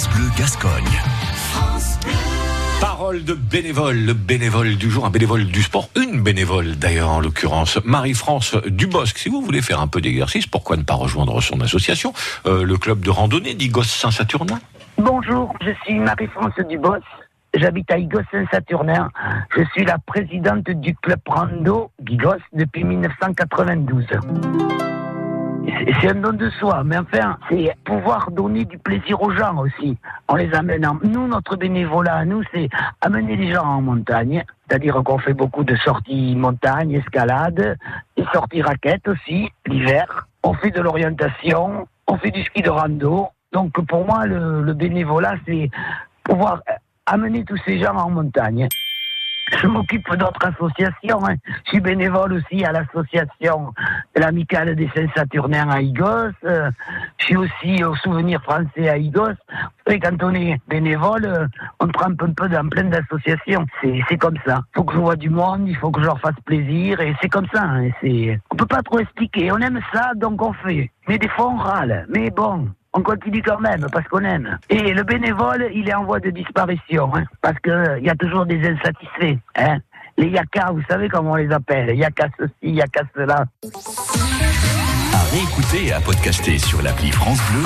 France Bleu Gascogne. France Bleu. Parole de bénévole, le bénévole du jour, un bénévole du sport, une bénévole d'ailleurs en l'occurrence, Marie-France Duboscq. Si vous voulez faire un peu d'exercice, pourquoi ne pas rejoindre son association, le club de randonnée d'Ygos-Saint-Saturnin. Bonjour, je suis Marie-France Duboscq, j'habite à Ygos-Saint-Saturnin, je suis la présidente du club Rando d'Ygos depuis 1992. C'est un don de soi, mais enfin, c'est pouvoir donner du plaisir aux gens aussi, en les amenant. Nous, notre bénévolat, nous, c'est amener les gens en montagne, c'est-à-dire qu'on fait beaucoup de sorties montagne, escalade, et sorties raquettes aussi, l'hiver. On fait de l'orientation, on fait du ski de rando. Donc, pour moi, le bénévolat, c'est pouvoir amener tous ces gens en montagne. Je m'occupe d'autres associations, hein. Je suis bénévole aussi à l'association L'Amicale des Saint-Saturnin à Ygos. Je suis aussi au Souvenir Français à Ygos. Et quand on est bénévole, on trempe un peu dans plein d'associations. C'est comme ça. Il faut que je vois du monde, il faut que je leur fasse plaisir. Et c'est comme ça. Hein. On ne peut pas trop expliquer. On aime ça, donc on fait. Mais des fois, on râle. Mais bon... on continue quand même, parce qu'on aime. Et le bénévole, il est en voie de disparition, hein, parce qu'il y a toujours des insatisfaits. Hein. Les yakas, vous savez comment on les appelle, yakas ceci, yakas cela. À réécouter et à podcaster sur l'appli France Bleu.